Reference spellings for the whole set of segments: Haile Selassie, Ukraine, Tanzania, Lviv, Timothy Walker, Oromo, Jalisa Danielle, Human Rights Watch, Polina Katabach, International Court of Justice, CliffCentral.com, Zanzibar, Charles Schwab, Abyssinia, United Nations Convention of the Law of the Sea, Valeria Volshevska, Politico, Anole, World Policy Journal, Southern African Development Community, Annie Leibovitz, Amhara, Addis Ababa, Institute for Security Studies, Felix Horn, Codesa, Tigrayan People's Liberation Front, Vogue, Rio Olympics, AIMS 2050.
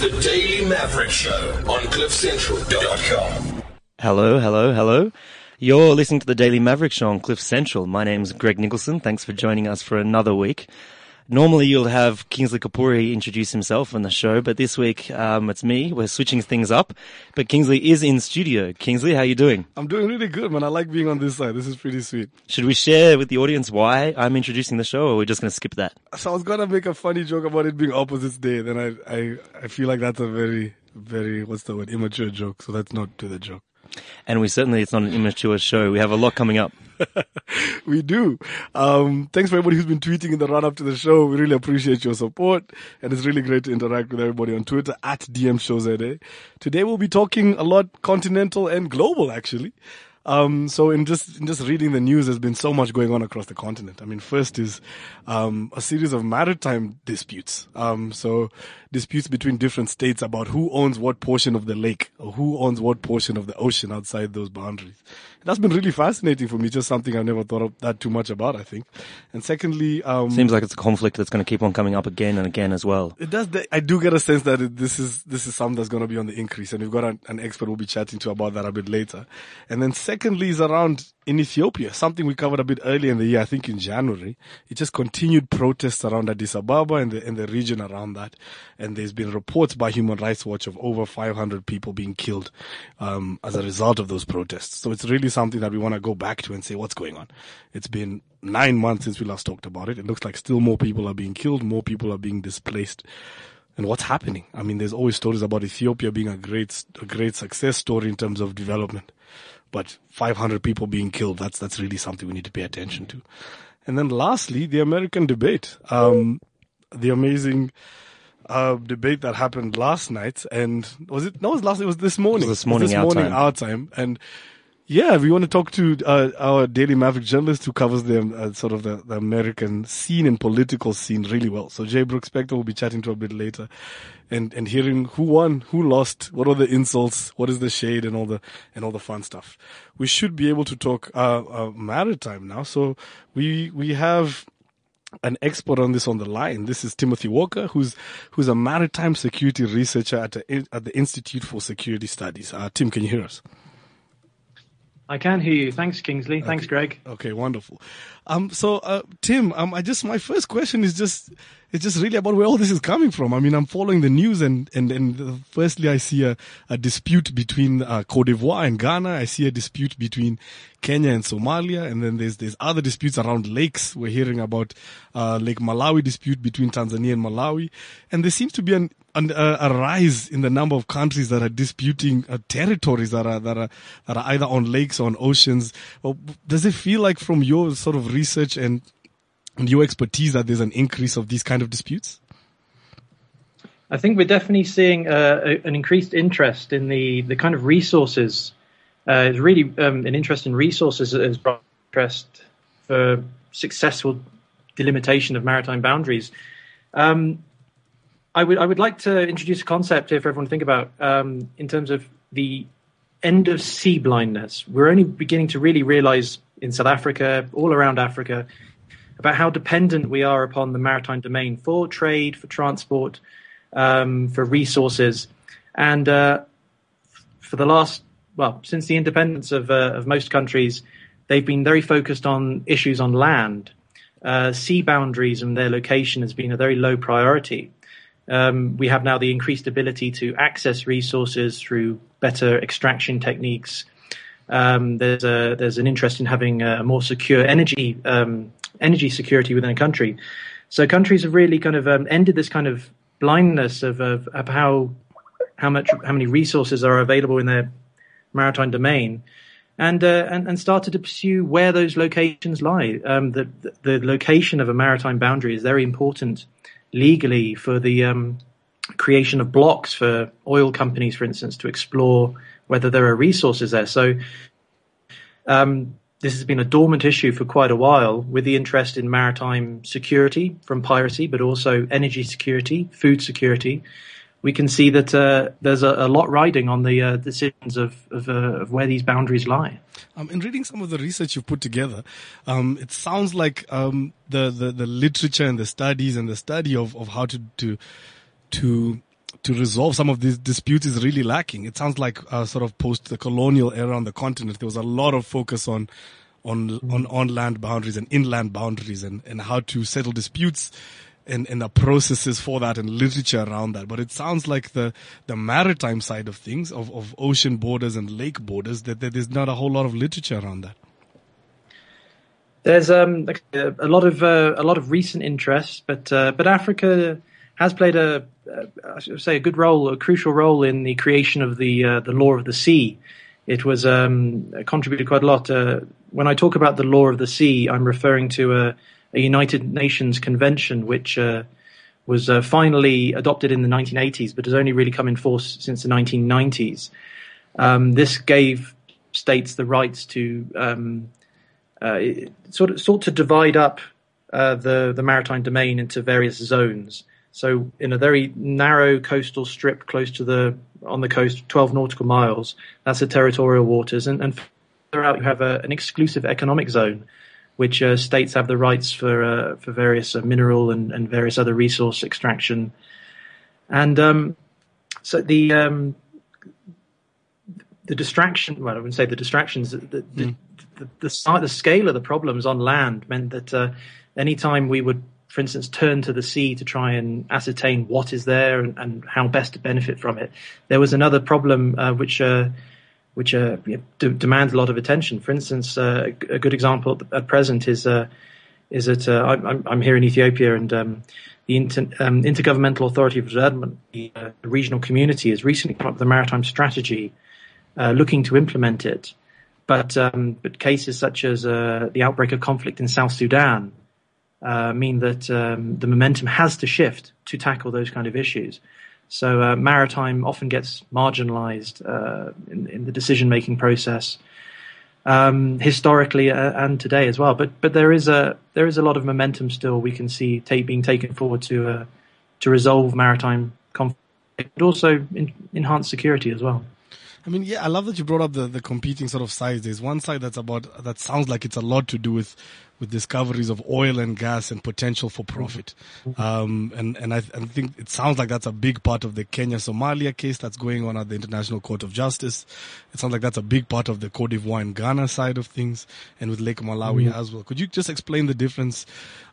The Daily Maverick Show on CliffCentral.com. Hello, hello, hello. You're listening to The Daily Maverick Show on Cliff Central. My name's Greg Nicholson. Thanks for joining us for another week. Normally you'll have Kingsley Kapuri introduce himself on the show, but this week it's me. We're switching things up. But Kingsley is in studio. Kingsley, how are you doing? I'm doing really good, man. I like being on this side. This is pretty sweet. Should we share with the audience why I'm introducing the show, or are we just going to skip that? So I was going to make a funny joke about it being opposites day. Then I feel like that's a very, very, what's the word, immature joke. So let's not do the joke. And we certainly, it's not an immature show. We have a lot coming up. We do. Thanks for everybody who's been tweeting in the run-up to the show. We really appreciate your support. And it's really great to interact with everybody on Twitter at DMShowZA. Today we'll be talking a lot continental and global, actually. So in just reading the news, there's been so much going on across the continent. I mean, first is a series of maritime disputes. So disputes between different states about who owns what portion of the lake or who owns what portion of the ocean outside those boundaries. That's been really fascinating for me, just something I've never thought of that too much about, I think. And secondly... seems like it's a conflict that's going to keep on coming up again and again as well. It does. I do get a sense that this is something that's going to be on the increase. And we've got an expert we'll be chatting to about that a bit later. And then secondly is around in Ethiopia, something we covered a bit earlier in the year, I think in January. It just continued protests around Addis Ababa and the region around that. And there's been reports by Human Rights Watch of over 500 people being killed as a result of those protests. So it's really something that we want to go back to and say, what's going on? It's been 9 months since we last talked about it. It looks like still more people are being killed, more people are being displaced. And what's happening? I mean, there's always stories about Ethiopia being a great success story in terms of development. But 500 people being killed, that's really something we need to pay attention to. And then lastly, the American debate. The amazing debate that happened last night. And was it? No, it was last night. It was this morning. It was this morning, our time. And yeah, we want to talk to our Daily Maverick journalist who covers sort of the American scene and political scene really well. So Jay Brooks Spector will be chatting to a bit later and hearing who won, who lost, what are the insults, what is the shade and all the fun stuff. We should be able to talk maritime now. So we have an expert on this on the line. This is Timothy Walker, who's a maritime security researcher at the Institute for Security Studies. Tim, can you hear us? I can hear you. Thanks, Kingsley. Thanks, okay. Greg. Okay, wonderful. So, Tim, my first question is it's just really about where all this is coming from. I mean, I'm following the news and firstly, I see a dispute between, Côte d'Ivoire and Ghana. I see a dispute between Kenya and Somalia. And then there's other disputes around lakes. We're hearing about, Lake Malawi dispute between Tanzania and Malawi. And there seems to be a rise in the number of countries that are disputing territories that are either on lakes or on oceans. Does it feel like from your sort of research and your expertise that there's an increase of these kind of disputes? I think we're definitely seeing an increased interest in the kind of resources. It's really an interest in resources that has brought interest for successful delimitation of maritime boundaries. I would like to introduce a concept here for everyone to think about in terms of the end of sea blindness. We're only beginning to really realize in South Africa, all around Africa, about how dependent we are upon the maritime domain for trade, for transport, for resources. And for the last, well, since the independence of most countries, they've been very focused on issues on land. Sea boundaries and their location has been a very low priority. We have now the increased ability to access resources through better extraction techniques. There's an interest in having a more secure energy security within a country. So countries have really kind of ended this kind of blindness of how many resources are available in their maritime domain, and started to pursue where those locations lie. The location of a maritime boundary is very important legally for the creation of blocks for oil companies, for instance, to explore whether there are resources there. So this has been a dormant issue for quite a while, with the interest in maritime security from piracy, but also energy security, food security. We can see that there's a lot riding on the decisions of where these boundaries lie. In reading some of the research you've put together, it sounds like the literature and the studies and the study of how to to resolve some of these disputes is really lacking. It sounds like sort of post the colonial era on the continent, there was a lot of focus on land boundaries and inland boundaries and how to settle disputes and the processes for that and literature around that. But it sounds like the maritime side of things, of ocean borders and lake borders, that there's not a whole lot of literature around that. There's a lot of recent interest, but Africa has played a good role, a crucial role in the creation of the Law of the Sea. It was contributed quite a lot. When I talk about the Law of the Sea, I'm referring to a United Nations Convention which was finally adopted in the 1980s, but has only really come in force since the 1990s. This gave states the rights to sort of divide up the maritime domain into various zones. So in a very narrow coastal strip close to on the coast, 12 nautical miles, that's the territorial waters. And further out you have an exclusive economic zone, which states have the rights for various mineral and various other resource extraction. And so the distraction, well, I wouldn't say the distractions, the scale of the problems on land meant that any time we would, for instance, turn to the sea to try and ascertain what is there and how best to benefit from it, there was another problem which demands a lot of attention. For instance, a good example at present is that I'm here in Ethiopia, and the Intergovernmental Authority of Development, the regional community, has recently come up with a maritime strategy looking to implement it. But cases such as the outbreak of conflict in South Sudan mean that the momentum has to shift to tackle those kind of issues. So maritime often gets marginalized in the decision-making process historically and today as well. But there is a lot of momentum still we can see being taken forward to resolve maritime conflict, but also enhance security as well. I mean, yeah, I love that you brought up the competing sort of sides. There's one side that sounds like it's a lot to do with discoveries of oil and gas and potential for profit. And I think it sounds like that's a big part of the Kenya-Somalia case that's going on at the International Court of Justice. It sounds like that's a big part of the Côte d'Ivoire and Ghana side of things, and with Lake Malawi as well. Could you just explain the difference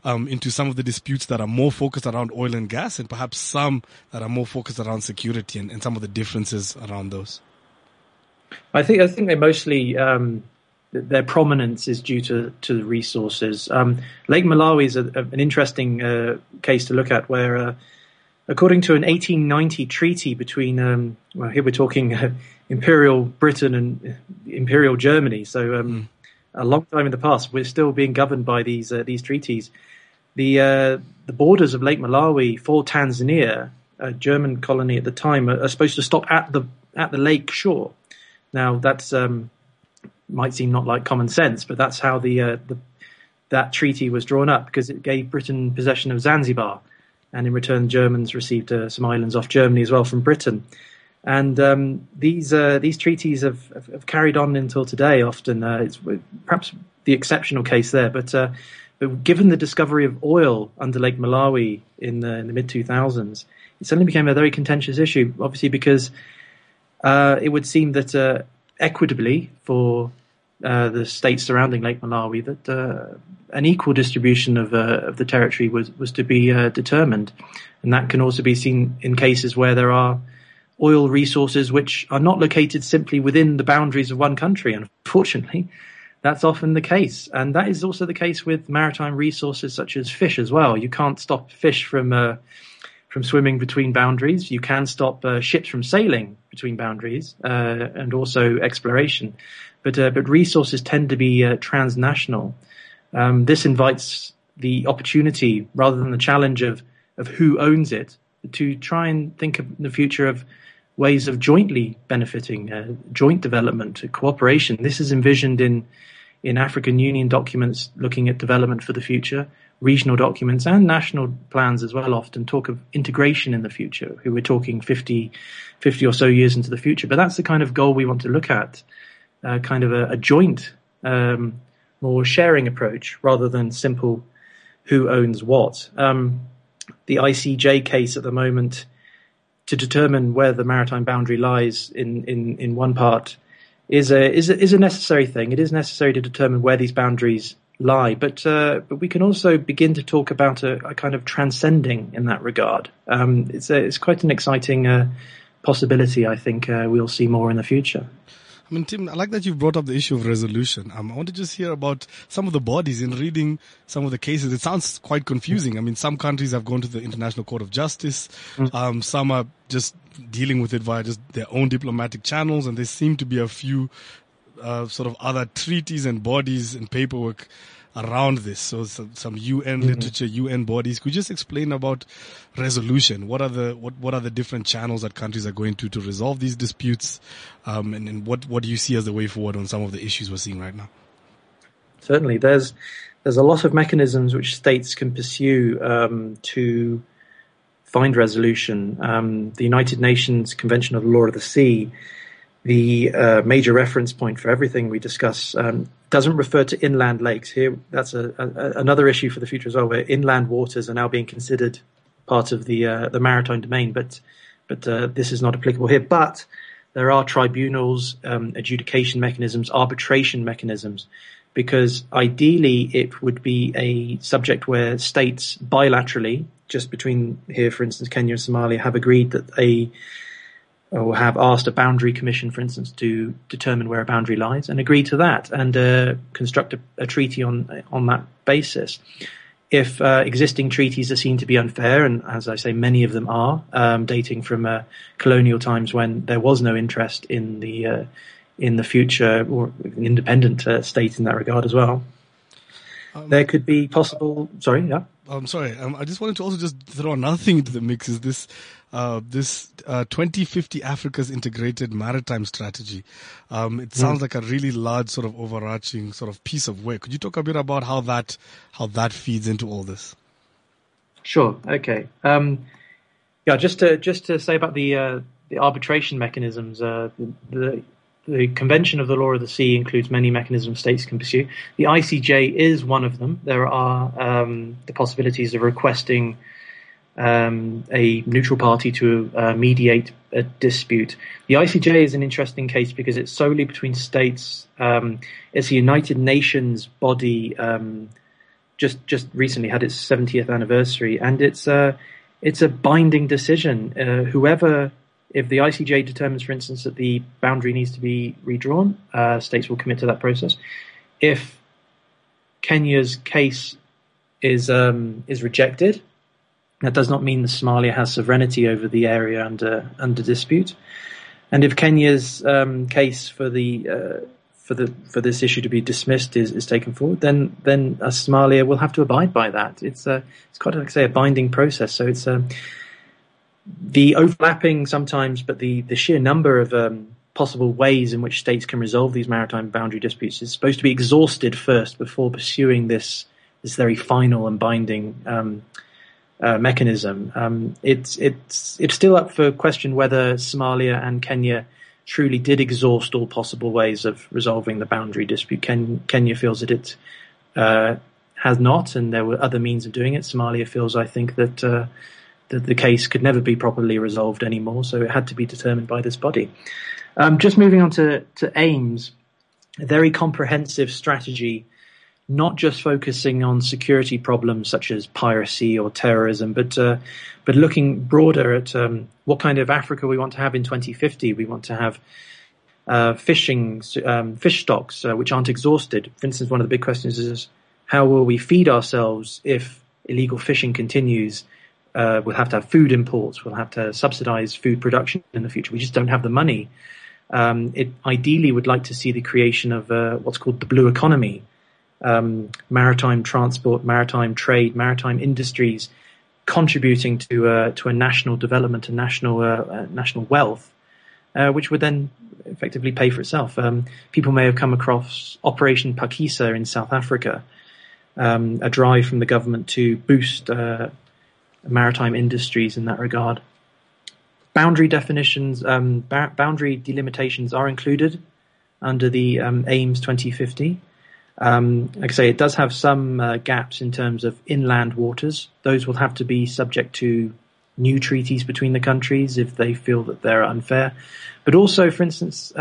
into some of the disputes that are more focused around oil and gas and perhaps some that are more focused around security and some of the differences around those? I think they mostly their prominence is due to the resources. Lake Malawi is an interesting case to look at, where according to an 1890 treaty between here we're talking Imperial Britain and Imperial Germany, so a long time in the past, we're still being governed by these treaties. The borders of Lake Malawi for Tanzania, a German colony at the time, are supposed to stop at the lake shore. Now that's might seem not like common sense, but that's how that treaty was drawn up, because it gave Britain possession of Zanzibar, and in return Germans received some islands off Germany as well from Britain. And these treaties have carried on until today. Often it's perhaps the exceptional case there, but given the discovery of oil under Lake Malawi in the mid 2000s, it suddenly became a very contentious issue. Obviously because it would seem that equitably for the states surrounding Lake Malawi, that an equal distribution of the territory was to be determined. And that can also be seen in cases where there are oil resources which are not located simply within the boundaries of one country. And unfortunately, that's often the case. And that is also the case with maritime resources such as fish as well. You can't stop fish from swimming between boundaries. You can stop ships from sailing between boundaries and also exploration. But resources tend to be transnational. This invites the opportunity rather than the challenge of who owns it, to try and think of the future of ways of jointly benefiting, joint development, cooperation. This is envisioned in African Union documents looking at development for the future. Regional documents and national plans as well often talk of integration in the future. We're talking 50 or so years into the future, but that's the kind of goal we want to look at, kind of a joint, more sharing approach rather than simple who owns what. The ICJ case at the moment to determine where the maritime boundary lies in one part is a necessary thing. It is necessary to determine where these boundaries lie, but we can also begin to talk about a kind of transcending in that regard. It's quite an exciting possibility. I think we'll see more in the future. I mean, Tim, I like that you brought up the issue of resolution. I want to just hear about some of the bodies in reading some of the cases. It sounds quite confusing. I mean, some countries have gone to the International Court of Justice. Some are just dealing with it via just their own diplomatic channels. And there seem to be a few sort of other treaties and bodies and paperwork around this. So some UN literature, UN bodies. Could you just explain about resolution? What are the different channels that countries are going to resolve these disputes? And what do you see as the way forward on some of the issues we're seeing right now? Certainly, there's a lot of mechanisms which states can pursue to find resolution. The United Nations Convention of the Law of the Sea, the major reference point for everything we discuss, doesn't refer to inland lakes. Here, that's another issue for the future as well, where inland waters are now being considered part of the maritime domain, but this is not applicable here. But there are tribunals, adjudication mechanisms, arbitration mechanisms, because ideally it would be a subject where states bilaterally, just between here, for instance, Kenya and Somalia, have agreed that or have asked a boundary commission, for instance, to determine where a boundary lies and agree to that and construct a treaty on that basis. If existing treaties are seen to be unfair, and as I say, many of them are, dating from colonial times when there was no interest in the future or independent state in that regard as well, there could be possible. Sorry, yeah. I'm sorry. I just wanted to also just throw another thing into the mix. Is this 2050 Africa's integrated maritime strategy? It sounds like a really large sort of overarching sort of piece of work. Could you talk a bit about how that feeds into all this? Sure. Okay. Just to say about the arbitration mechanisms. The Convention of the Law of the Sea includes many mechanisms states can pursue. The ICJ is one of them. There are the possibilities of requesting a neutral party to mediate a dispute. The ICJ is an interesting case because it's solely between states. It's a United Nations body, just recently had its 70th anniversary, and it's a binding decision. If the ICJ determines, for instance, that the boundary needs to be redrawn, states will commit to that process. If Kenya's case is rejected, that does not mean that Somalia has sovereignty over the area under dispute. And if Kenya's case for this issue to be dismissed is taken forward, then Somalia will have to abide by that. It's quite, like I say, a binding process. So it's the overlapping sometimes, but the sheer number of possible ways in which states can resolve these maritime boundary disputes is supposed to be exhausted first before pursuing this very final and binding mechanism. It's still up for question whether Somalia and Kenya truly did exhaust all possible ways of resolving the boundary dispute. Kenya feels that it has not, and there were other means of doing it. Somalia feels, I think, that the case could never be properly resolved anymore, so it had to be determined by this body. Just moving on to AIMS, a very comprehensive strategy, not just focusing on security problems such as piracy or terrorism, but looking broader at what kind of Africa we want to have in 2050. We want to have fish stocks which aren't exhausted. For instance, one of the big questions is how will we feed ourselves if illegal fishing continues? We'll have to have food imports. We'll have to subsidize food production in the future. We just don't have the money. It ideally would like to see the creation of what's called the blue economy, maritime transport, maritime trade, maritime industries contributing to a national development and national wealth, which would then effectively pay for itself. People may have come across Operation PAKISA in South Africa, a drive from the government to boost maritime industries in that regard. Boundary definitions, boundary delimitations are included under the AIMS 2050. Like I say, it does have some gaps in terms of inland waters. Those will have to be subject to new treaties between the countries if they feel that they're unfair. But also, for instance,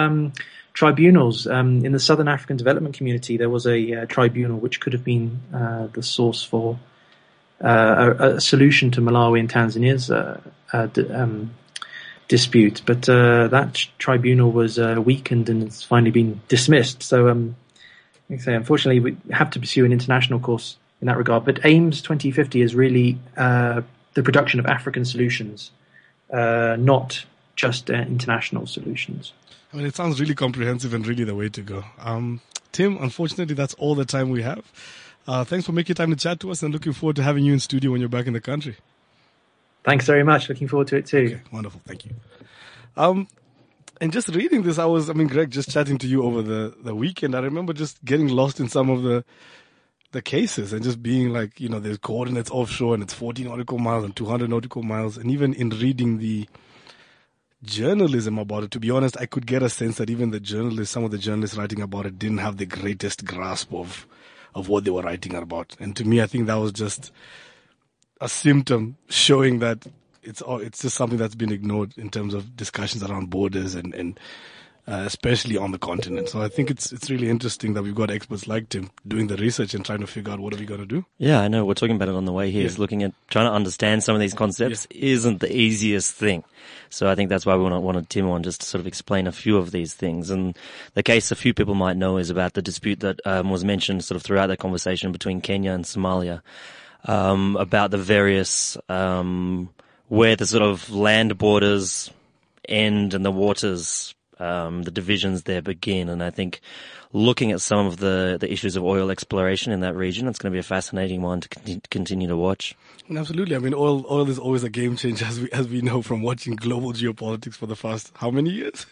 tribunals. In the Southern African Development Community, there was a tribunal which could have been the source for a solution to Malawi and Tanzania's dispute. But that tribunal was weakened and it's finally been dismissed. So, like I say, unfortunately, we have to pursue an international course in that regard. But AIMS 2050 is really the production of African solutions, not just international solutions. I mean, it sounds really comprehensive and really the way to go. Tim, unfortunately, that's all the time we have. Thanks for making time to chat to us, and looking forward to having you in studio when you're back in the country. Thanks very much. Looking forward to it too. Okay, wonderful. Thank you. And just reading this, Greg, just chatting to you over the weekend, I remember just getting lost in some of the cases and just being like, you know, there's coordinates offshore and it's 14 nautical miles and 200 nautical miles. And even in reading the journalism about it, to be honest, I could get a sense that even some of the journalists writing about it didn't have the greatest grasp of what they were writing about. And to me, I think that was just a symptom showing that it's just something that's been ignored in terms of discussions around borders and especially on the continent. So I think it's really interesting that we've got experts like Tim doing the research and trying to figure out what are we going to do. Yeah, I know. We're talking about it on the way here. Yeah. It's looking at trying to understand some of these concepts isn't the easiest thing. So I think that's why we wanted Tim on, just to sort of explain a few of these things. And the case a few people might know is about the dispute that was mentioned sort of throughout that conversation between Kenya and Somalia about the various where the sort of land borders end and the waters the divisions there begin. And I think looking at some of the issues of oil exploration in that region, it's going to be a fascinating one to continue to watch. And absolutely. I mean, oil is always a game changer, as we know from watching global geopolitics for the past how many years?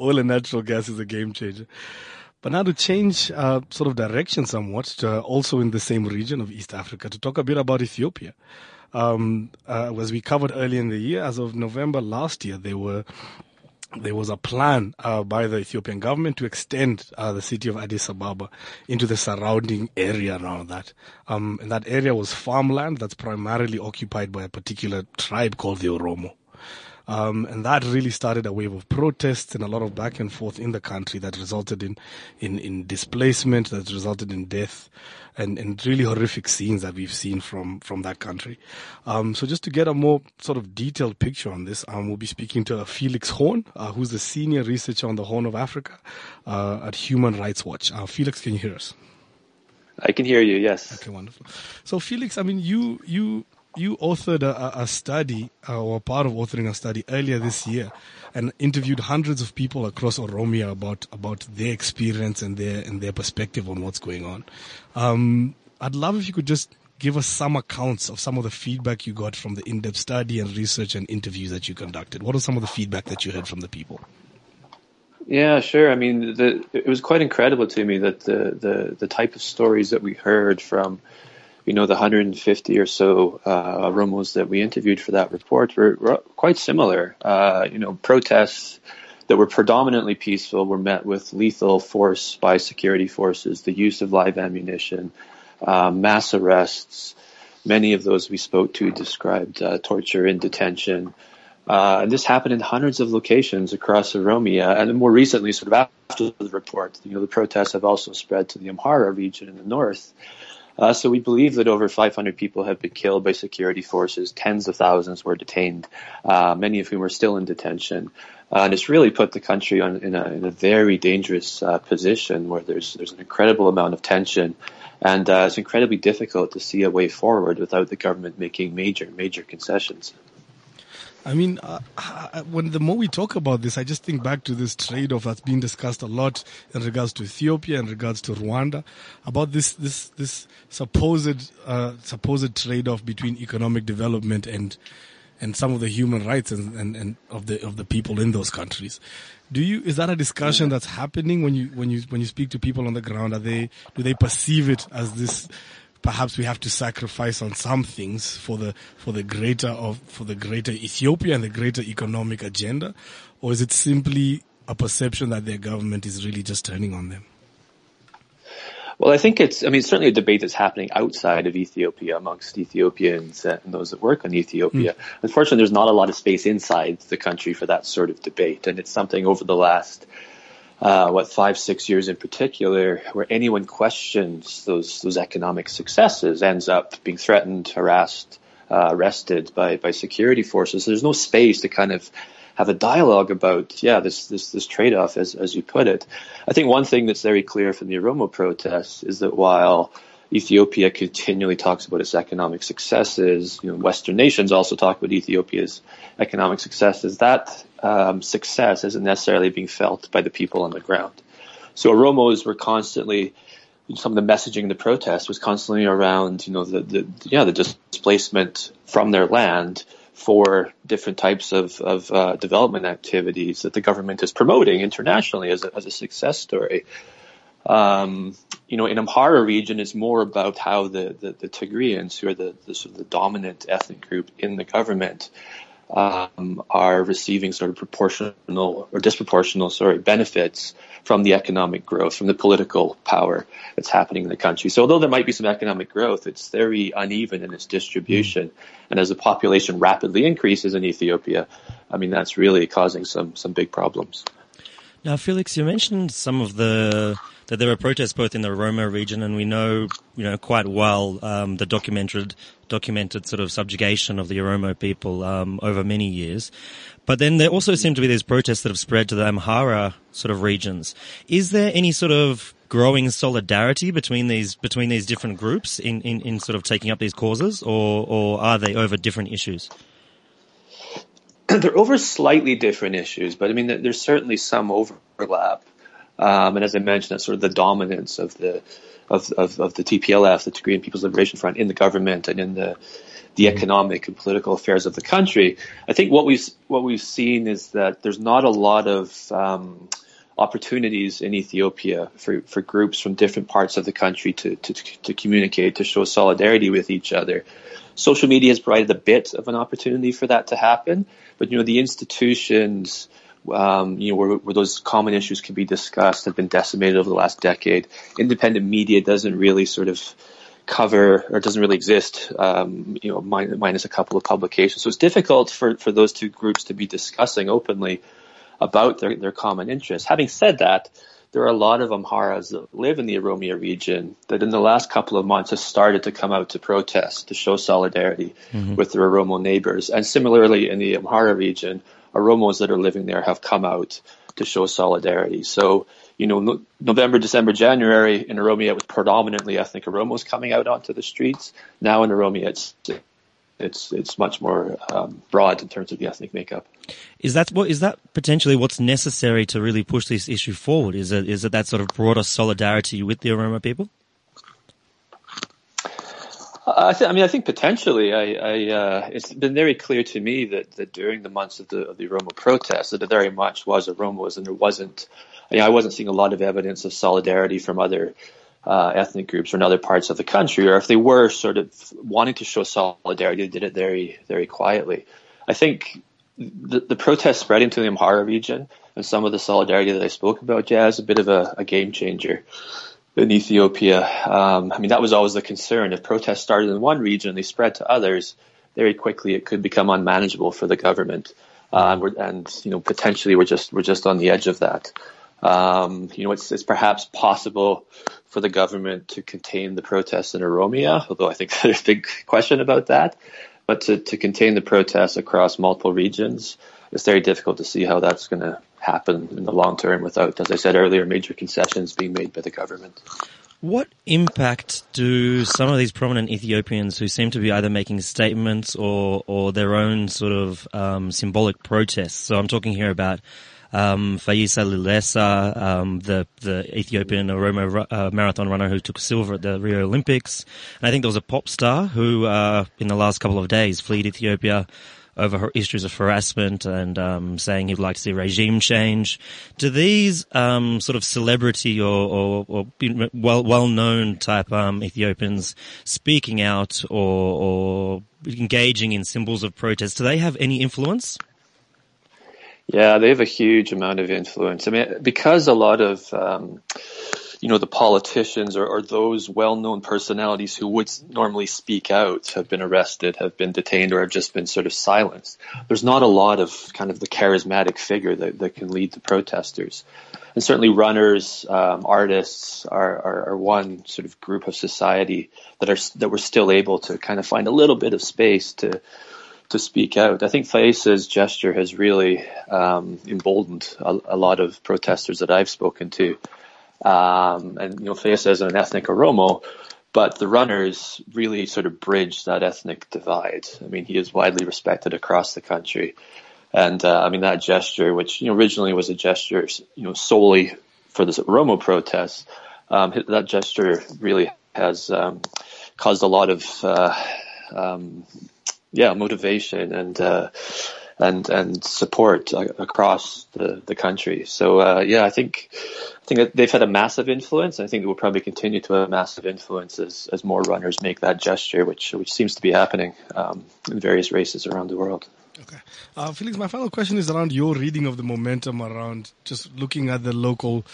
Oil and natural gas is a game changer. But now to change sort of direction somewhat, to also in the same region of East Africa, to talk a bit about Ethiopia. As we covered earlier in the year, as of November last year, there was a plan by the Ethiopian government to extend the city of Addis Ababa into the surrounding area around that. And that area was farmland that's primarily occupied by a particular tribe called the Oromo. And that really started a wave of protests and a lot of back and forth in the country that resulted in displacement, that resulted in death and really horrific scenes that we've seen from that country. So just to get a more sort of detailed picture on this, we'll be speaking to Felix Horn, who's the senior researcher on the Horn of Africa at Human Rights Watch. Felix, can you hear us? I can hear you, yes. Okay, wonderful. So Felix, I mean, you authored a study, or part of authoring a study earlier this year, and interviewed hundreds of people across Oromia about their experience and their perspective on what's going on. I'd love if you could just give us some accounts of some of the feedback you got from the in-depth study and research and interviews that you conducted. What are some of the feedback that you heard from the people? Yeah, sure. I mean, it was quite incredible to me that the type of stories that we heard from, you know, the 150 or so Oromos that we interviewed for that report were quite similar. Protests that were predominantly peaceful were met with lethal force by security forces, the use of live ammunition, mass arrests. Many of those we spoke to described torture and detention. And this happened in hundreds of locations across Oromia. And more recently, sort of after the report, you know, the protests have also spread to the Amhara region in the north. So we believe that over 500 people have been killed by security forces. Tens of thousands were detained, many of whom are still in detention. And it's really put the country in a very dangerous position where there's an incredible amount of tension. And it's incredibly difficult to see a way forward without the government making major concessions. I mean, when the more we talk about this, I just think back to this trade-off that's been discussed a lot in regards to Ethiopia, in regards to Rwanda, about this supposed trade-off between economic development and some of the human rights and of the people in those countries. Is that a discussion that's happening when you speak to people on the ground? Do they perceive it as this? Perhaps we have to sacrifice on some things for the greater Ethiopia and the greater economic agenda, or is it simply a perception that their government is really just turning on them? Well, I think it's certainly a debate that's happening outside of Ethiopia amongst Ethiopians and those that work on Ethiopia. Unfortunately, there's not a lot of space inside the country for that sort of debate. And it's something over the last, 5-6 years in particular, where anyone questions those economic successes ends up being threatened, harassed, arrested by security forces. So there's no space to kind of have a dialogue about, this trade-off, as you put it. I think one thing that's very clear from the Oromo protests is that while Ethiopia continually talks about its economic successes, Western nations also talk about Ethiopia's economic successes, that success isn't necessarily being felt by the people on the ground. So Oromos were constantly, some of the messaging in the protest was constantly around, the displacement from their land for different types of development activities that the government is promoting internationally as a success story. In Amhara region, it's more about how the Tigrayans, who are the sort of the dominant ethnic group in the government, are receiving sort of disproportional benefits from the economic growth, from the political power that's happening in the country. So although there might be some economic growth, it's very uneven in its distribution. And as the population rapidly increases in Ethiopia, that's really causing some big problems. Now, Felix, you mentioned that there were protests both in the Oromia region, and we know, quite well, the documented sort of subjugation of the Oromo people, over many years. But then there also seem to be these protests that have spread to the Amhara sort of regions. Is there any sort of growing solidarity between these different groups in sort of taking up these causes, or are they over different issues? They're over slightly different issues, but there's certainly some overlap. And as I mentioned, that's sort of the dominance of the TPLF, the Tigrayan People's Liberation Front, in the government and in the economic and political affairs of the country. I think what we've seen is that there's not a lot of opportunities in Ethiopia for groups from different parts of the country to communicate, to show solidarity with each other. Social media has provided a bit of an opportunity for that to happen, but the institutions where those common issues can be discussed have been decimated over the last decade. Independent media doesn't really sort of cover, or doesn't really exist, minus a couple of publications. So it's difficult for those two groups to be discussing openly about their common interests. Having said that, there are a lot of Amharas that live in the Oromia region that in the last couple of months have started to come out to protest, to show solidarity with their Oromo neighbors. And similarly, in the Amhara region, Oromos that are living there have come out to show solidarity. So, November, December, January in Oromia, it was predominantly ethnic Oromos coming out onto the streets. Now in Oromia, it's much more broad in terms of the ethnic makeup. Is that potentially what's necessary to really push this issue forward? Is it that sort of broader solidarity with the Oromo people? I think potentially. It's been very clear to me that during the months of the Oromo protests, that it very much was Oromos, and there wasn't. I wasn't seeing a lot of evidence of solidarity from other ethnic groups or in other parts of the country. Or if they were sort of wanting to show solidarity, they did it very, very quietly. I think the protests spread into the Amhara region, and some of the solidarity that I spoke about, is a bit of a game changer in Ethiopia. That was always the concern. If protests started in one region, they spread to others, very quickly it could become unmanageable for the government. Potentially we're just on the edge of that. It's perhaps possible for the government to contain the protests in Oromia, although I think there's a big question about that. But to contain the protests across multiple regions, it's very difficult to see how that's going to happen in the long term without, as I said earlier, major concessions being made by the government. What impact do some of these prominent Ethiopians who seem to be either making statements or their own sort of symbolic protests? So I'm talking here about Feyisa Lilesa, the Ethiopian Oromo marathon runner who took silver at the Rio Olympics. And I think there was a pop star who, in the last couple of days, fled Ethiopia over her issues of harassment and saying he'd like to see regime change. Do these sort of celebrity or well-known type Ethiopians speaking out or engaging in symbols of protest, do they have any influence? Yeah, they have a huge amount of influence. Because a lot of you know, the politicians or those well-known personalities who would normally speak out have been arrested, have been detained, or have just been sort of silenced. There's not a lot of kind of the charismatic figure that can lead the protesters. And certainly runners, artists are one sort of group of society that were still able to kind of find a little bit of space to speak out. I think Feisa's gesture has really emboldened a lot of protesters that I've spoken to. And, you know, Feyisa is an ethnic Oromo, but the runners really sort of bridge that ethnic divide. I mean, he is widely respected across the country. And, I mean, that gesture, which, you know, originally was a gesture, you know, solely for the Oromo protests, that gesture really has caused a lot of motivation and support across the country. So I think that they've had a massive influence. I think it will probably continue to have a massive influence as more runners make that gesture, which seems to be happening in various races around the world. Okay, Felix, my final question is around your reading of the momentum, around just looking at the local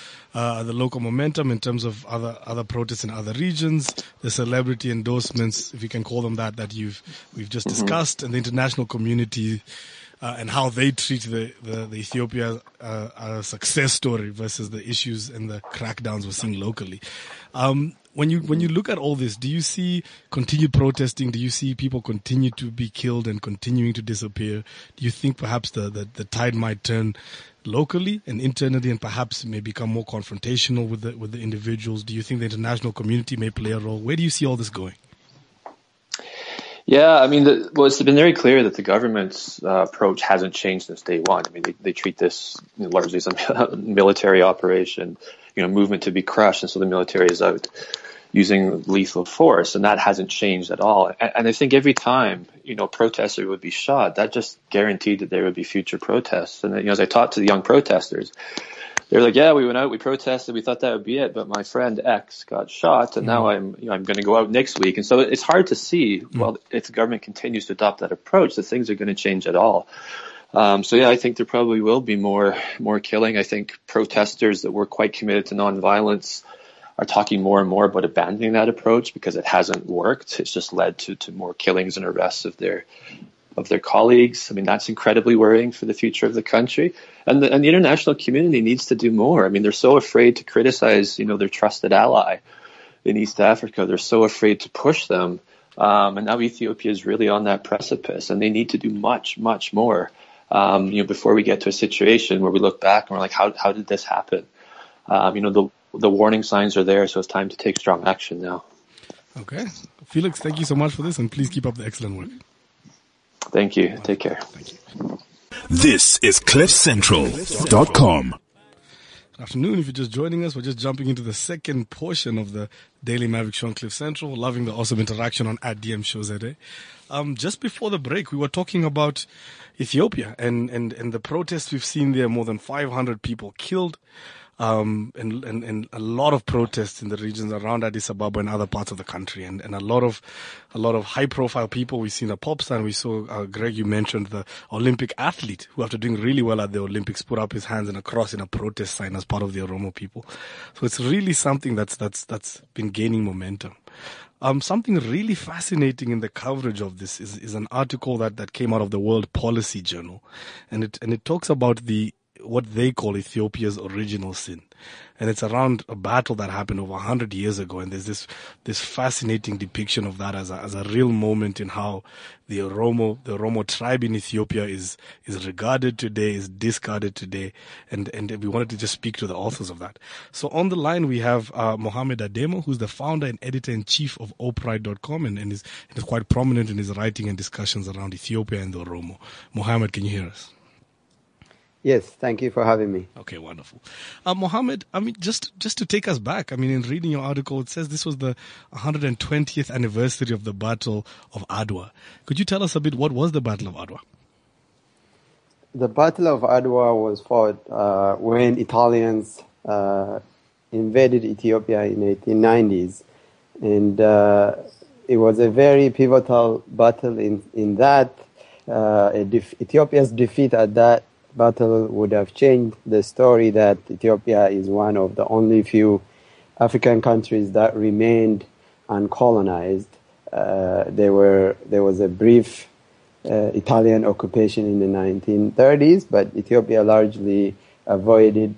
momentum in terms of other protests in other regions, the celebrity endorsements, if you can call them that we've just discussed, and the international community and how they treat the Ethiopia success story versus the issues and the crackdowns we're seeing locally. When you look at all this, do you see continued protesting? Do you see people continue to be killed and continuing to disappear? Do you think perhaps the tide might turn locally and internally, and perhaps may become more confrontational with the individuals? Do you think the international community may play a role? Where do you see all this going? Yeah, I mean, it's been very clear that the government's approach hasn't changed since day one. I mean, they treat this largely as a military operation, you know, movement to be crushed, and so the military is out using lethal force, and that hasn't changed at all. And I think every time, you know, a protester would be shot, that just guaranteed that there would be future protests. And, you know, as I talked to the young protesters, they were like, yeah, we went out, we protested, we thought that would be it, but my friend X got shot, and now I'm going to go out next week. And so it's hard to see, well, if the government continues to adopt that approach, that things are going to change at all. I think there probably will be more killing. I think protesters that were quite committed to nonviolence are talking more and more about abandoning that approach because it hasn't worked. It's just led to more killings and arrests of their colleagues. I mean, that's incredibly worrying for the future of the country. And the international community needs to do more. I mean, they're so afraid to criticize, you know, their trusted ally in East Africa. They're so afraid to push them. And now Ethiopia is really on that precipice, and they need to do much, much more, you know, before we get to a situation where we look back and we're like, how did this happen? You know, the warning signs are there, so it's time to take strong action now. Okay. Felix, thank you so much for this, and please keep up the excellent work. Thank you. Take care. Thank you. This is CliffCentral.com. Good afternoon. If you're just joining us, we're just jumping into the second portion of the Daily Maverick Show on Cliff Central. Loving the awesome interaction on @DMShow today. Just before the break, we were talking about Ethiopia and the protests we've seen there. More than 500 people killed. And a lot of protests in the regions around Addis Ababa and other parts of the country, and a lot of high profile people. We've seen a pop star, and we saw Greg, you mentioned the Olympic athlete who, after doing really well at the Olympics, put up his hands in a cross in a protest sign as part of the Oromo people. So it's really something that's been gaining momentum. Something really fascinating in the coverage of this is an article that came out of the World Policy Journal, and it talks about what they call Ethiopia's original sin. And it's around a battle that happened over 100 years ago. And there's this fascinating depiction of that as a real moment in how the Oromo tribe in Ethiopia is regarded today, is discarded today. And we wanted to just speak to the authors of that. So on the line, we have Mohammed Ademo, who's the founder and editor-in-chief of Opride.com and is quite prominent in his writing and discussions around Ethiopia and the Oromo. Mohammed, can you hear us? Yes, thank you for having me. Okay, wonderful. Mohammed, I mean, just to take us back, I mean, in reading your article, it says this was the 120th anniversary of the Battle of Adwa. Could you tell us a bit, what was the Battle of Adwa? The Battle of Adwa was fought when Italians invaded Ethiopia in the 1890s. And it was a very pivotal battle in that. Ethiopia's defeat at that battle would have changed the story that Ethiopia is one of the only few African countries that remained uncolonized, there was a brief Italian occupation in the 1930s, but Ethiopia largely avoided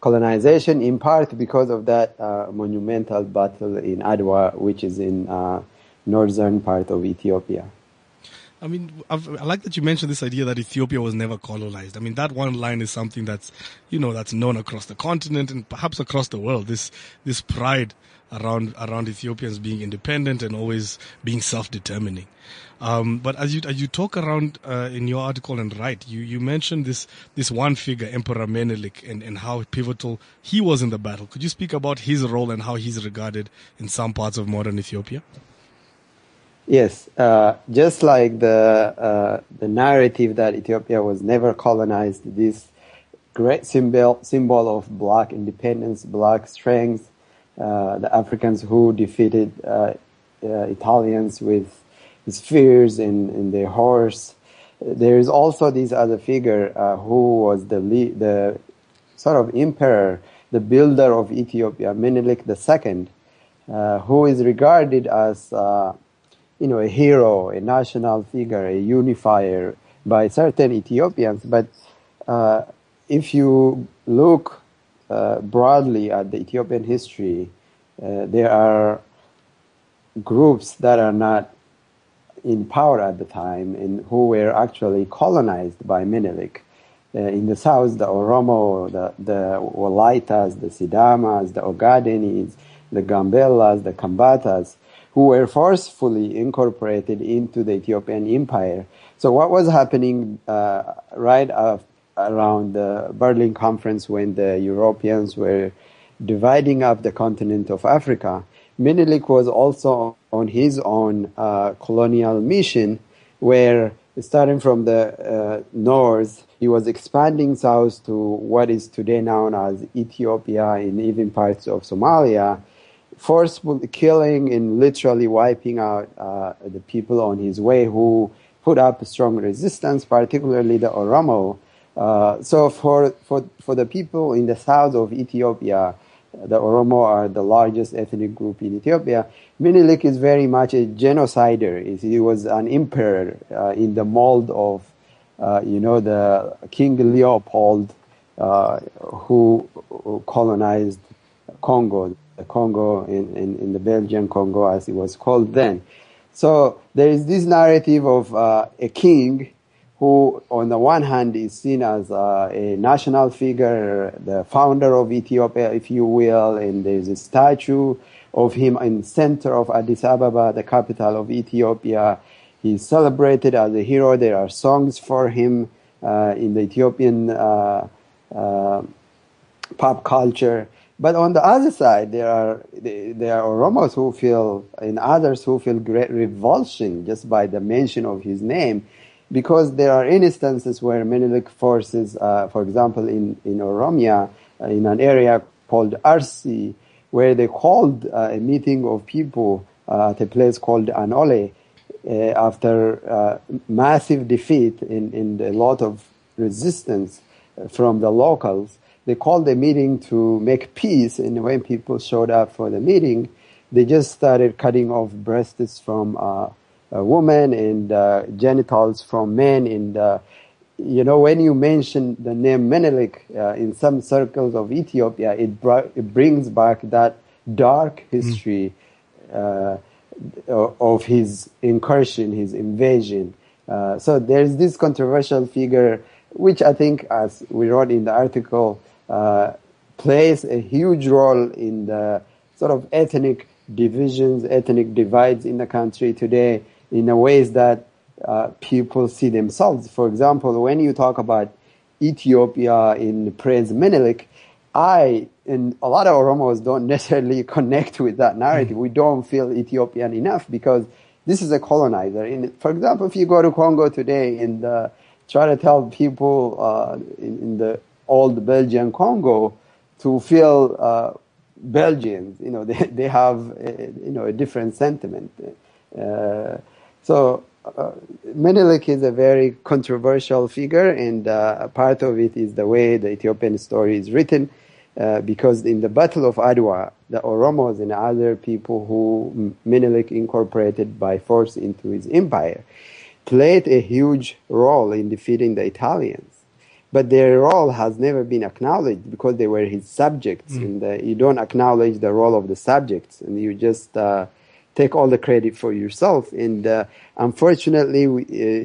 colonization, in part because of that monumental battle in Adwa, which is in northern part of Ethiopia. I mean, I like that you mentioned this idea that Ethiopia was never colonized. I mean, that one line is something that's, you know, that's known across the continent and perhaps across the world. This pride around Ethiopians being independent and always being self-determining. But as you talk around in your article and write, you mentioned this one figure, Emperor Menelik, and how pivotal he was in the battle. Could you speak about his role and how he's regarded in some parts of modern Ethiopia? Yes, just like the narrative that Ethiopia was never colonized, this great symbol of black independence, black strength, the Africans who defeated Italians with spears and their horse. There is also this other figure who was the sort of emperor, the builder of Ethiopia, Menelik II, who is regarded as a hero, a national figure, a unifier by certain Ethiopians. But if you look broadly at the Ethiopian history, there are groups that are not in power at the time and who were actually colonized by Menelik. In the south, the Oromo, the Wolaitas, the Sidamas, the Ogadenis, the Gambelas, the Kambatas, who were forcefully incorporated into the Ethiopian Empire. So what was happening right around the Berlin Conference, when the Europeans were dividing up the continent of Africa, Menelik was also on his own colonial mission, where starting from the north, he was expanding south to what is today known as Ethiopia and even parts of Somalia, forceful killing and literally wiping out the people on his way who put up strong resistance, particularly the Oromo. So for the people in the south of Ethiopia, the Oromo are the largest ethnic group in Ethiopia. Menelik is very much a genocider. He was an emperor in the mold of, the King Leopold who colonized Congo. Congo, in the Belgian Congo, as it was called then. So there is this narrative of a king who, on the one hand, is seen as a national figure, the founder of Ethiopia, if you will, and there is a statue of him in the center of Addis Ababa, the capital of Ethiopia. He's celebrated as a hero. There are songs for him in the Ethiopian pop culture. But on the other side, there are Oromos who feel, and others who feel, great revulsion just by the mention of his name, because there are instances where Menelik forces, for example, in Oromia, in an area called Arsi, where they called a meeting of people at a place called Anole after massive defeat and a lot of resistance from the locals. They called a meeting to make peace, and when people showed up for the meeting, they just started cutting off breasts from women and genitals from men. And, when you mention the name Menelik in some circles of Ethiopia, it brings back that dark history of his incursion, his invasion. So there's this controversial figure, which I think, as we wrote in the article, plays a huge role in the sort of ethnic divisions, ethnic divides in the country today, in the ways that people see themselves. For example, when you talk about Ethiopia in Prince Menelik, I and a lot of Oromos don't necessarily connect with that narrative. We don't feel Ethiopian enough because this is a colonizer. And for example, if you go to Congo today and try to tell people in the old Belgian Congo to feel Belgians. They have a different sentiment. So Menelik is a very controversial figure, and part of it is the way the Ethiopian story is written. because in the Battle of Adwa, the Oromos and other people who Menelik incorporated by force into his empire played a huge role in defeating the Italians. But their role has never been acknowledged because they were his subjects. Mm. And you don't acknowledge the role of the subjects, and you just take all the credit for yourself. And unfortunately,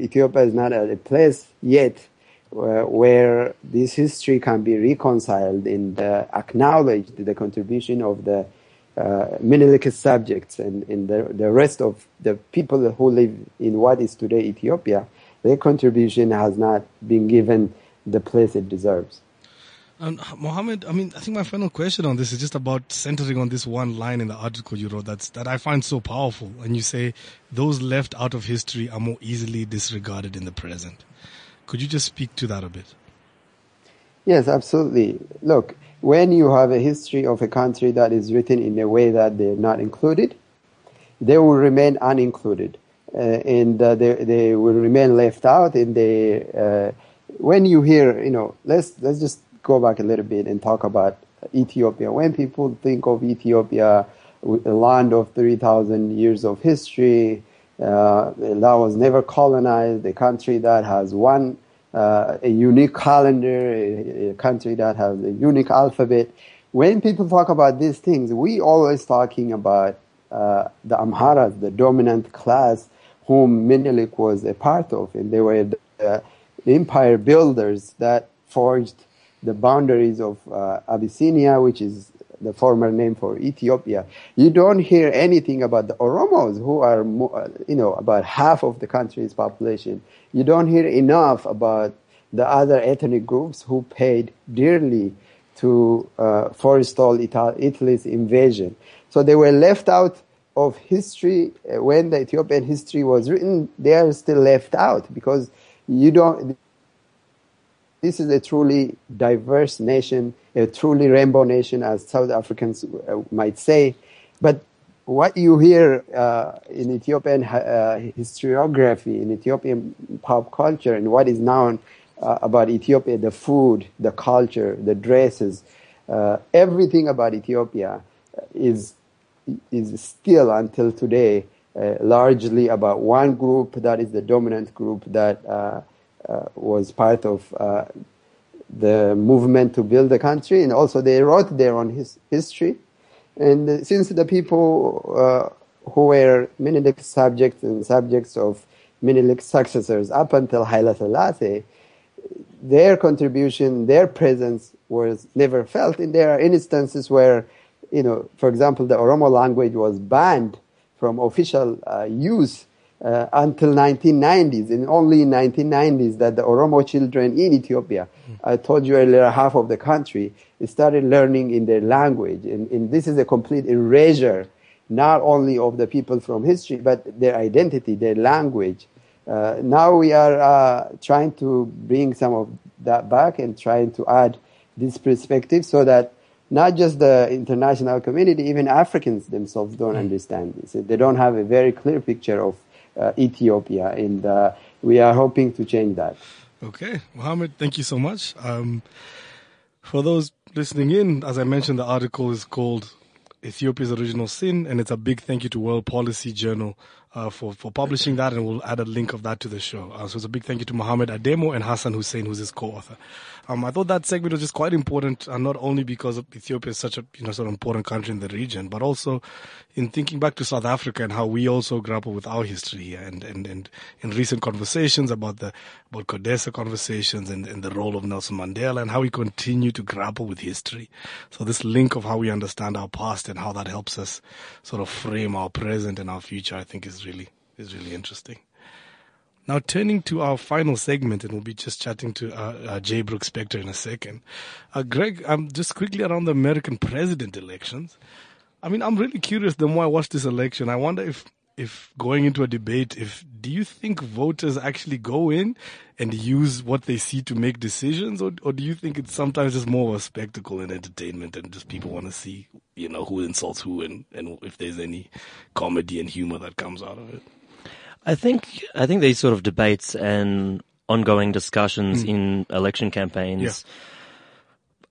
Ethiopia is not at a place yet where this history can be reconciled and acknowledged the contribution of the Menelik subjects and the rest of the people who live in what is today Ethiopia. Their contribution has not been given the place it deserves. And Mohammed, I think my final question on this is just about centering on this one line in the article you wrote that I find so powerful. And you say, those left out of history are more easily disregarded in the present. Could you just speak to that a bit? Yes, absolutely. Look, when you have a history of a country that is written in a way that they're not included, they will remain unincluded. And they will remain left out, and they... when you hear, let's just go back a little bit and talk about Ethiopia. When people think of Ethiopia, a land of 3,000 years of history, that was never colonized, a country that has a unique calendar, a country that has a unique alphabet. When people talk about these things, we always talking about the Amharas, the dominant class whom Menelik was a part of, and they were empire builders that forged the boundaries of Abyssinia, which is the former name for Ethiopia. You don't hear anything about the Oromos, who are, about half of the country's population. You don't hear enough about the other ethnic groups who paid dearly to forestall Italy's invasion. So they were left out of history. When the Ethiopian history was written, they are still left out because this is a truly diverse nation, a truly rainbow nation, as South Africans might say. But what you hear in Ethiopian historiography, in Ethiopian pop culture, and what is known about Ethiopia, the food, the culture, the dresses, everything about Ethiopia is still, until today, largely about one group that is the dominant group that was part of the movement to build the country. And also they wrote their own history. And since the people who were Menelik subjects and subjects of Menelik successors up until Haile Selassie, their contribution, their presence was never felt. And there are instances where, for example, the Oromo language was banned from official use until 1990s, and only in 1990s that the Oromo children in Ethiopia, I told you earlier, half of the country, started learning in their language. And this is a complete erasure, not only of the people from history, but their identity, their language. Now we are trying to bring some of that back and trying to add this perspective so that not just the international community, even Africans themselves don't understand this. They don't have a very clear picture of Ethiopia, and we are hoping to change that. Okay. Mohammed, thank you so much. For those listening in, as I mentioned, the article is called Ethiopia's Original Sin, and it's a big thank you to World Policy Journal for publishing that, and we'll add a link of that to the show. So it's a big thank you to Mohammed Ademo and Hassan Hussein, who's his co-author. I thought that segment was just quite important, and not only because Ethiopia is such a sort of important country in the region, but also in thinking back to South Africa and how we also grapple with our history here, and in recent conversations about the CODESA conversations and the role of Nelson Mandela and how we continue to grapple with history. So this link of how we understand our past and how that helps us sort of frame our present and our future, I think, is really interesting. Now, turning to our final segment, and we'll be just chatting to Jay Brooks Spector in a second. Greg, just quickly around the American president elections. I'm really curious. The more I watch this election, I wonder if going into a debate, do you think voters actually go in and use what they see to make decisions, or do you think it's sometimes just more of a spectacle and entertainment, and just people want to see, who insults who, and if there's any comedy and humor that comes out of it? I think these sort of debates and ongoing discussions in election campaigns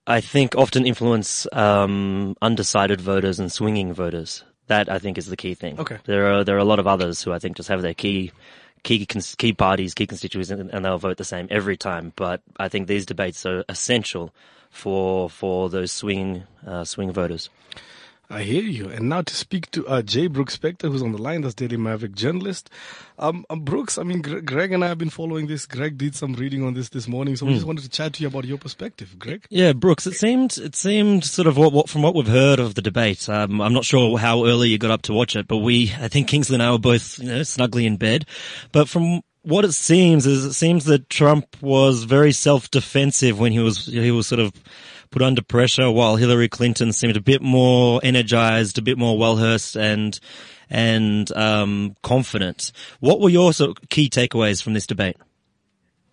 I think, often influence undecided voters and swinging voters. That, I think, is the key thing. Okay. There are a lot of others who I think just have their key parties, key constituents, and they'll vote the same every time. But I think these debates are essential for those swing voters. I hear you. And now to speak to Jay Brooks Spector, who's on the line, that's Daily Maverick journalist. Brooks, I mean, Greg and I have been following this. Greg did some reading on this morning, so we just wanted to chat to you about your perspective, Greg. Yeah, Brooks, it seemed sort of what from what we've heard of the debate. I'm not sure how early you got up to watch it, but I think Kingsley and I were both, snugly in bed. But from what it seems that Trump was very self-defensive when he was sort of put under pressure, while Hillary Clinton seemed a bit more energized, a bit more well-rehearsed and confident. What were your sort of key takeaways from this debate?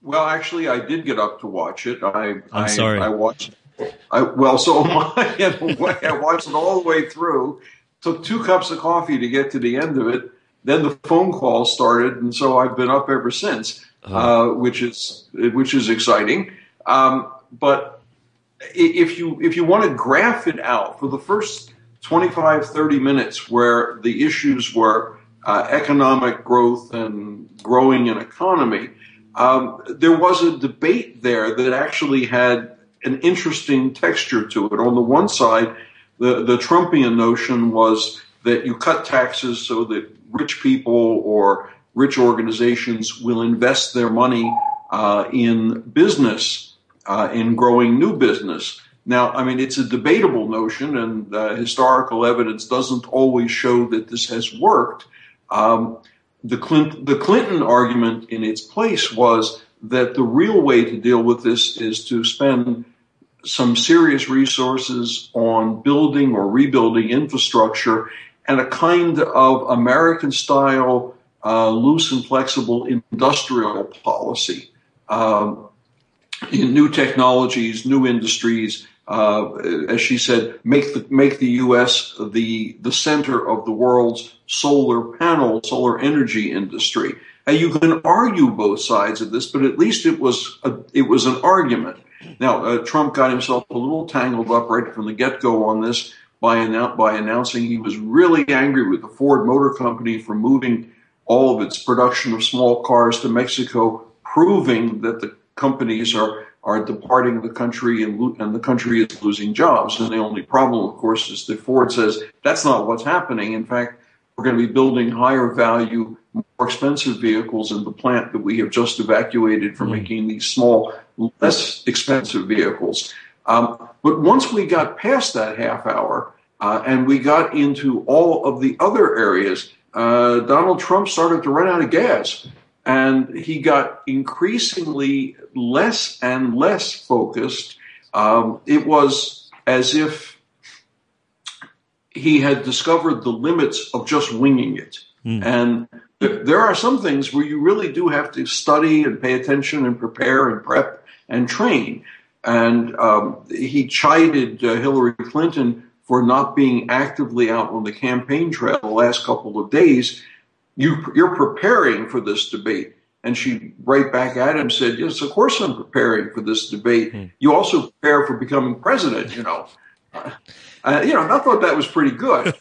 Well, actually, I did get up to watch it. I'm sorry. I watched it all the way through, took 2 cups of coffee to get to the end of it. Then the phone call started, and so I've been up ever since, which is exciting. But if you want to graph it out, for the first 25, 30 minutes where the issues were economic growth and growing an economy, there was a debate there that actually had an interesting texture to it. On the one side, the Trumpian notion was that you cut taxes so that rich people or rich organizations will invest their money in business, in growing new business. Now, I mean, it's a debatable notion, and historical evidence doesn't always show that this has worked. The Clinton argument in its place was that the real way to deal with this is to spend some serious resources on building or rebuilding infrastructure and a kind of American-style, loose and flexible industrial policy. In new technologies, new industries, as she said, make the U.S. the center of the world's solar energy industry. Now, you can argue both sides of this, but at least it was an argument. Now, Trump got himself a little tangled up right from the get-go on this by announcing he was really angry with the Ford Motor Company for moving all of its production of small cars to Mexico, proving that the companies are departing the country and the country is losing jobs. And the only problem, of course, is that Ford says that's not what's happening. In fact, we're going to be building higher value, more expensive vehicles in the plant that we have just evacuated from making these small, less expensive vehicles. But once we got past that half hour and we got into all of the other areas, Donald Trump started to run out of gas. And he got increasingly less and less focused. It was as if he had discovered the limits of just winging it. And there are some things where you really do have to study and pay attention and prepare and prep and train. And he chided Hillary Clinton for not being actively out on the campaign trail the last couple of days. You're preparing for this debate. And she right back at him said, yes, of course I'm preparing for this debate. You also prepare for becoming president, and I thought that was pretty good.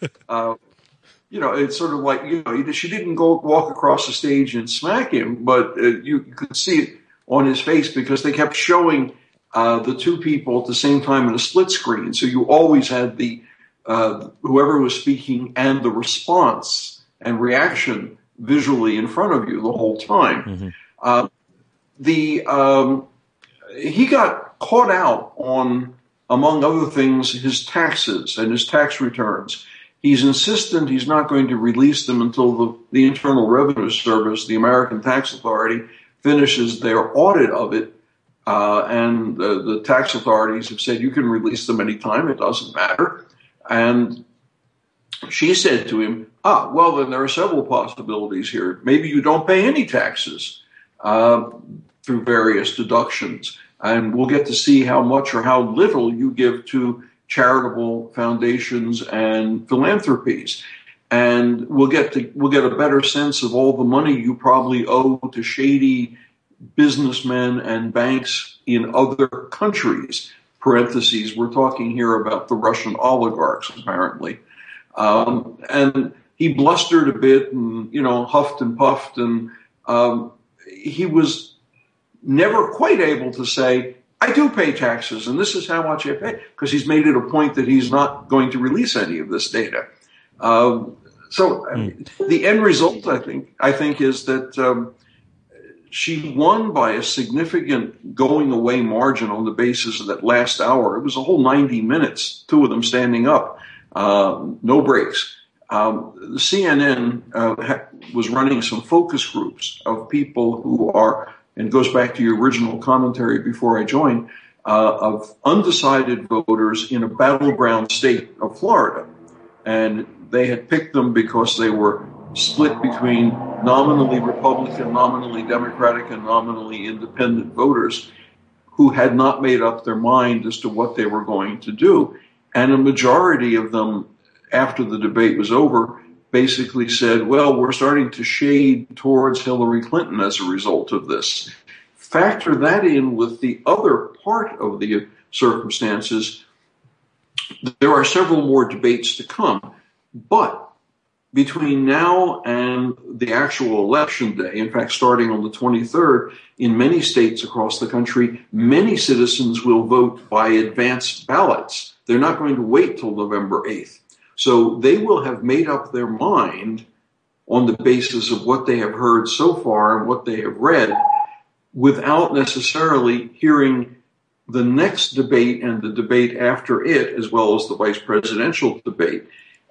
It's sort of like, she didn't go walk across the stage and smack him, but you could see it on his face because they kept showing the two people at the same time in a split screen. So you always had the whoever was speaking and the response and reaction visually in front of you the whole time. He got caught out on, among other things, his taxes and his tax returns. He's insistent he's not going to release them until the Internal Revenue Service, the American Tax Authority, finishes their audit of it. And the tax authorities have said you can release them anytime, it doesn't matter. And she said to him, well, then there are several possibilities here. Maybe you don't pay any taxes through various deductions, and we'll get to see how much or how little you give to charitable foundations and philanthropies. And we'll get a better sense of all the money you probably owe to shady businessmen and banks in other countries. parentheses, we're talking here about the Russian oligarchs, apparently. And he blustered a bit and, you know, huffed and puffed. And he was never quite able to say, I do pay taxes, and this is how much I pay, because he's made it a point that he's not going to release any of this data. The end result, I think is that she won by a significant going-away margin on the basis of that last hour. It was a whole 90 minutes, two of them standing up, no breaks. The CNN was running some focus groups of people who are, and it goes back to your original commentary before I joined, of undecided voters in a battleground state of Florida. And they had picked them because they were split between nominally Republican, nominally Democratic, and nominally independent voters who had not made up their mind as to what they were going to do. And a majority of them, after the debate was over, basically said, well, we're starting to shade towards Hillary Clinton as a result of this. Factor that in with the other part of the circumstances. There are several more debates to come, but between now and the actual election day, in fact, starting on the 23rd, in many states across the country, many citizens will vote by advance ballots. They're not going to wait till November 8th. So they will have made up their mind on the basis of what they have heard so far and what they have read without necessarily hearing the next debate and the debate after it, as well as the vice presidential debate.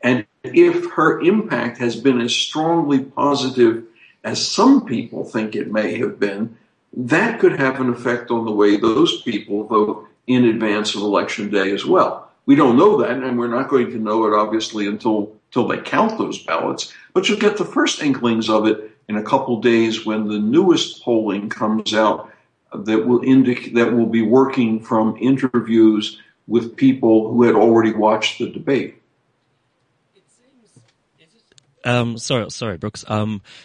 And if her impact has been as strongly positive as some people think it may have been, that could have an effect on the way those people vote in advance of Election Day as well. We don't know that, and we're not going to know it, obviously, until they count those ballots. But you'll get the first inklings of it in a couple days when the newest polling comes out that will be working from interviews with people who had already watched the debate. It seems. Sorry, Brooks.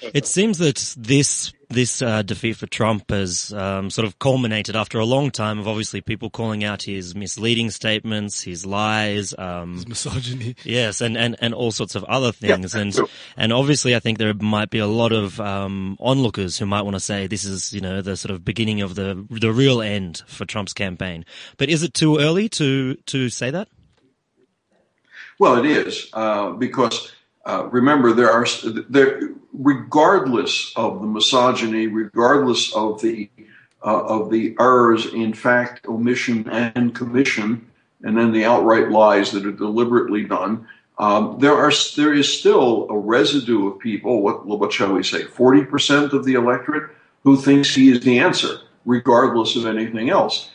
It seems that this defeat for Trump has sort of culminated after a long time of obviously people calling out his misleading statements, his lies, his misogyny. Yes, and all sorts of other things. Yeah. And obviously I think there might be a lot of onlookers who might want to say this is, you know, the sort of beginning of the real end for Trump's campaign. But is it too early to say that? Well, it is, because remember, regardless of the misogyny, regardless of the errors in fact, omission and commission, and then the outright lies that are deliberately done, there is still a residue of people. What shall we say? 40% of the electorate who thinks he is the answer, regardless of anything else.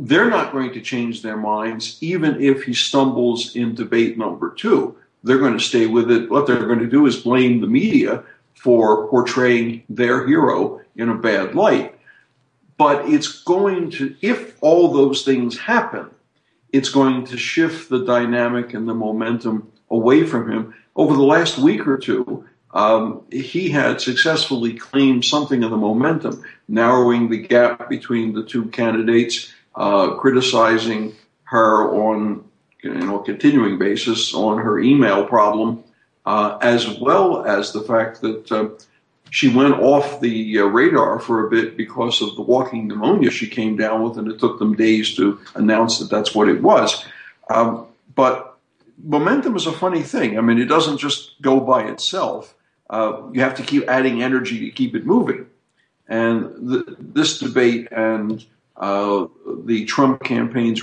They're not going to change their minds, even if he stumbles in debate number two. They're going to stay with it. What they're going to do is blame the media for portraying their hero in a bad light. But it's going to, if all those things happen, it's going to shift the dynamic and the momentum away from him. Over the last week or two, he had successfully claimed something of the momentum, narrowing the gap between the two candidates, criticizing her on a continuing basis on her email problem, as well as the fact that she went off the radar for a bit because of the walking pneumonia she came down with, and it took them days to announce that that's what it was. But momentum is a funny thing. I mean, it doesn't just go by itself. You have to keep adding energy to keep it moving. And this debate and the Trump campaign's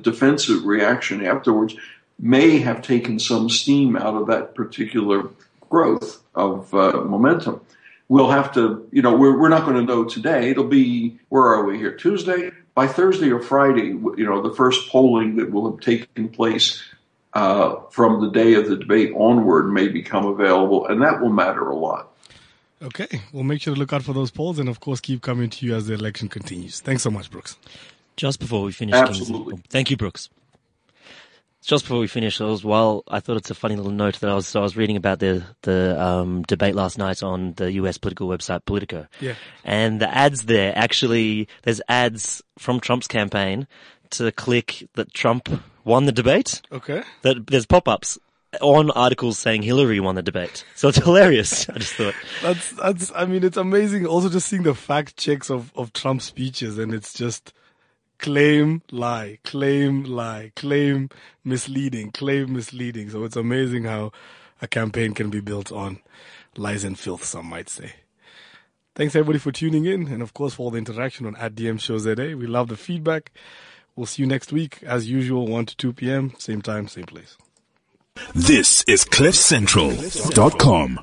defensive reaction afterwards may have taken some steam out of that particular growth of momentum. We'll have to, we're not going to know today. It'll be, where are we here? Tuesday? By Thursday or Friday, the first polling that will have taken place from the day of the debate onward may become available, and that will matter a lot. Okay, we'll make sure to look out for those polls and, of course, keep coming to you as the election continues. Thanks so much, Brooks. Just before we finish, absolutely. Thank you, Brooks. Just before we finish, I thought it's a funny little note that I was reading about the debate last night on the US political website Politico. Yeah. And the ads there, actually, there's ads from Trump's campaign to click that Trump won the debate. Okay. That there's pop-ups on articles saying Hillary won the debate. So it's hilarious, I just thought. I mean, it's amazing also just seeing the fact checks of Trump's speeches, and it's just claim, lie, claim, lie, claim, misleading, claim, misleading. So it's amazing how a campaign can be built on lies and filth, some might say. Thanks everybody for tuning in, and of course for all the interaction on @DMShowZA. We love the feedback. We'll see you next week, as usual, 1 to 2 p.m., same time, same place. This is CliffCentral.com.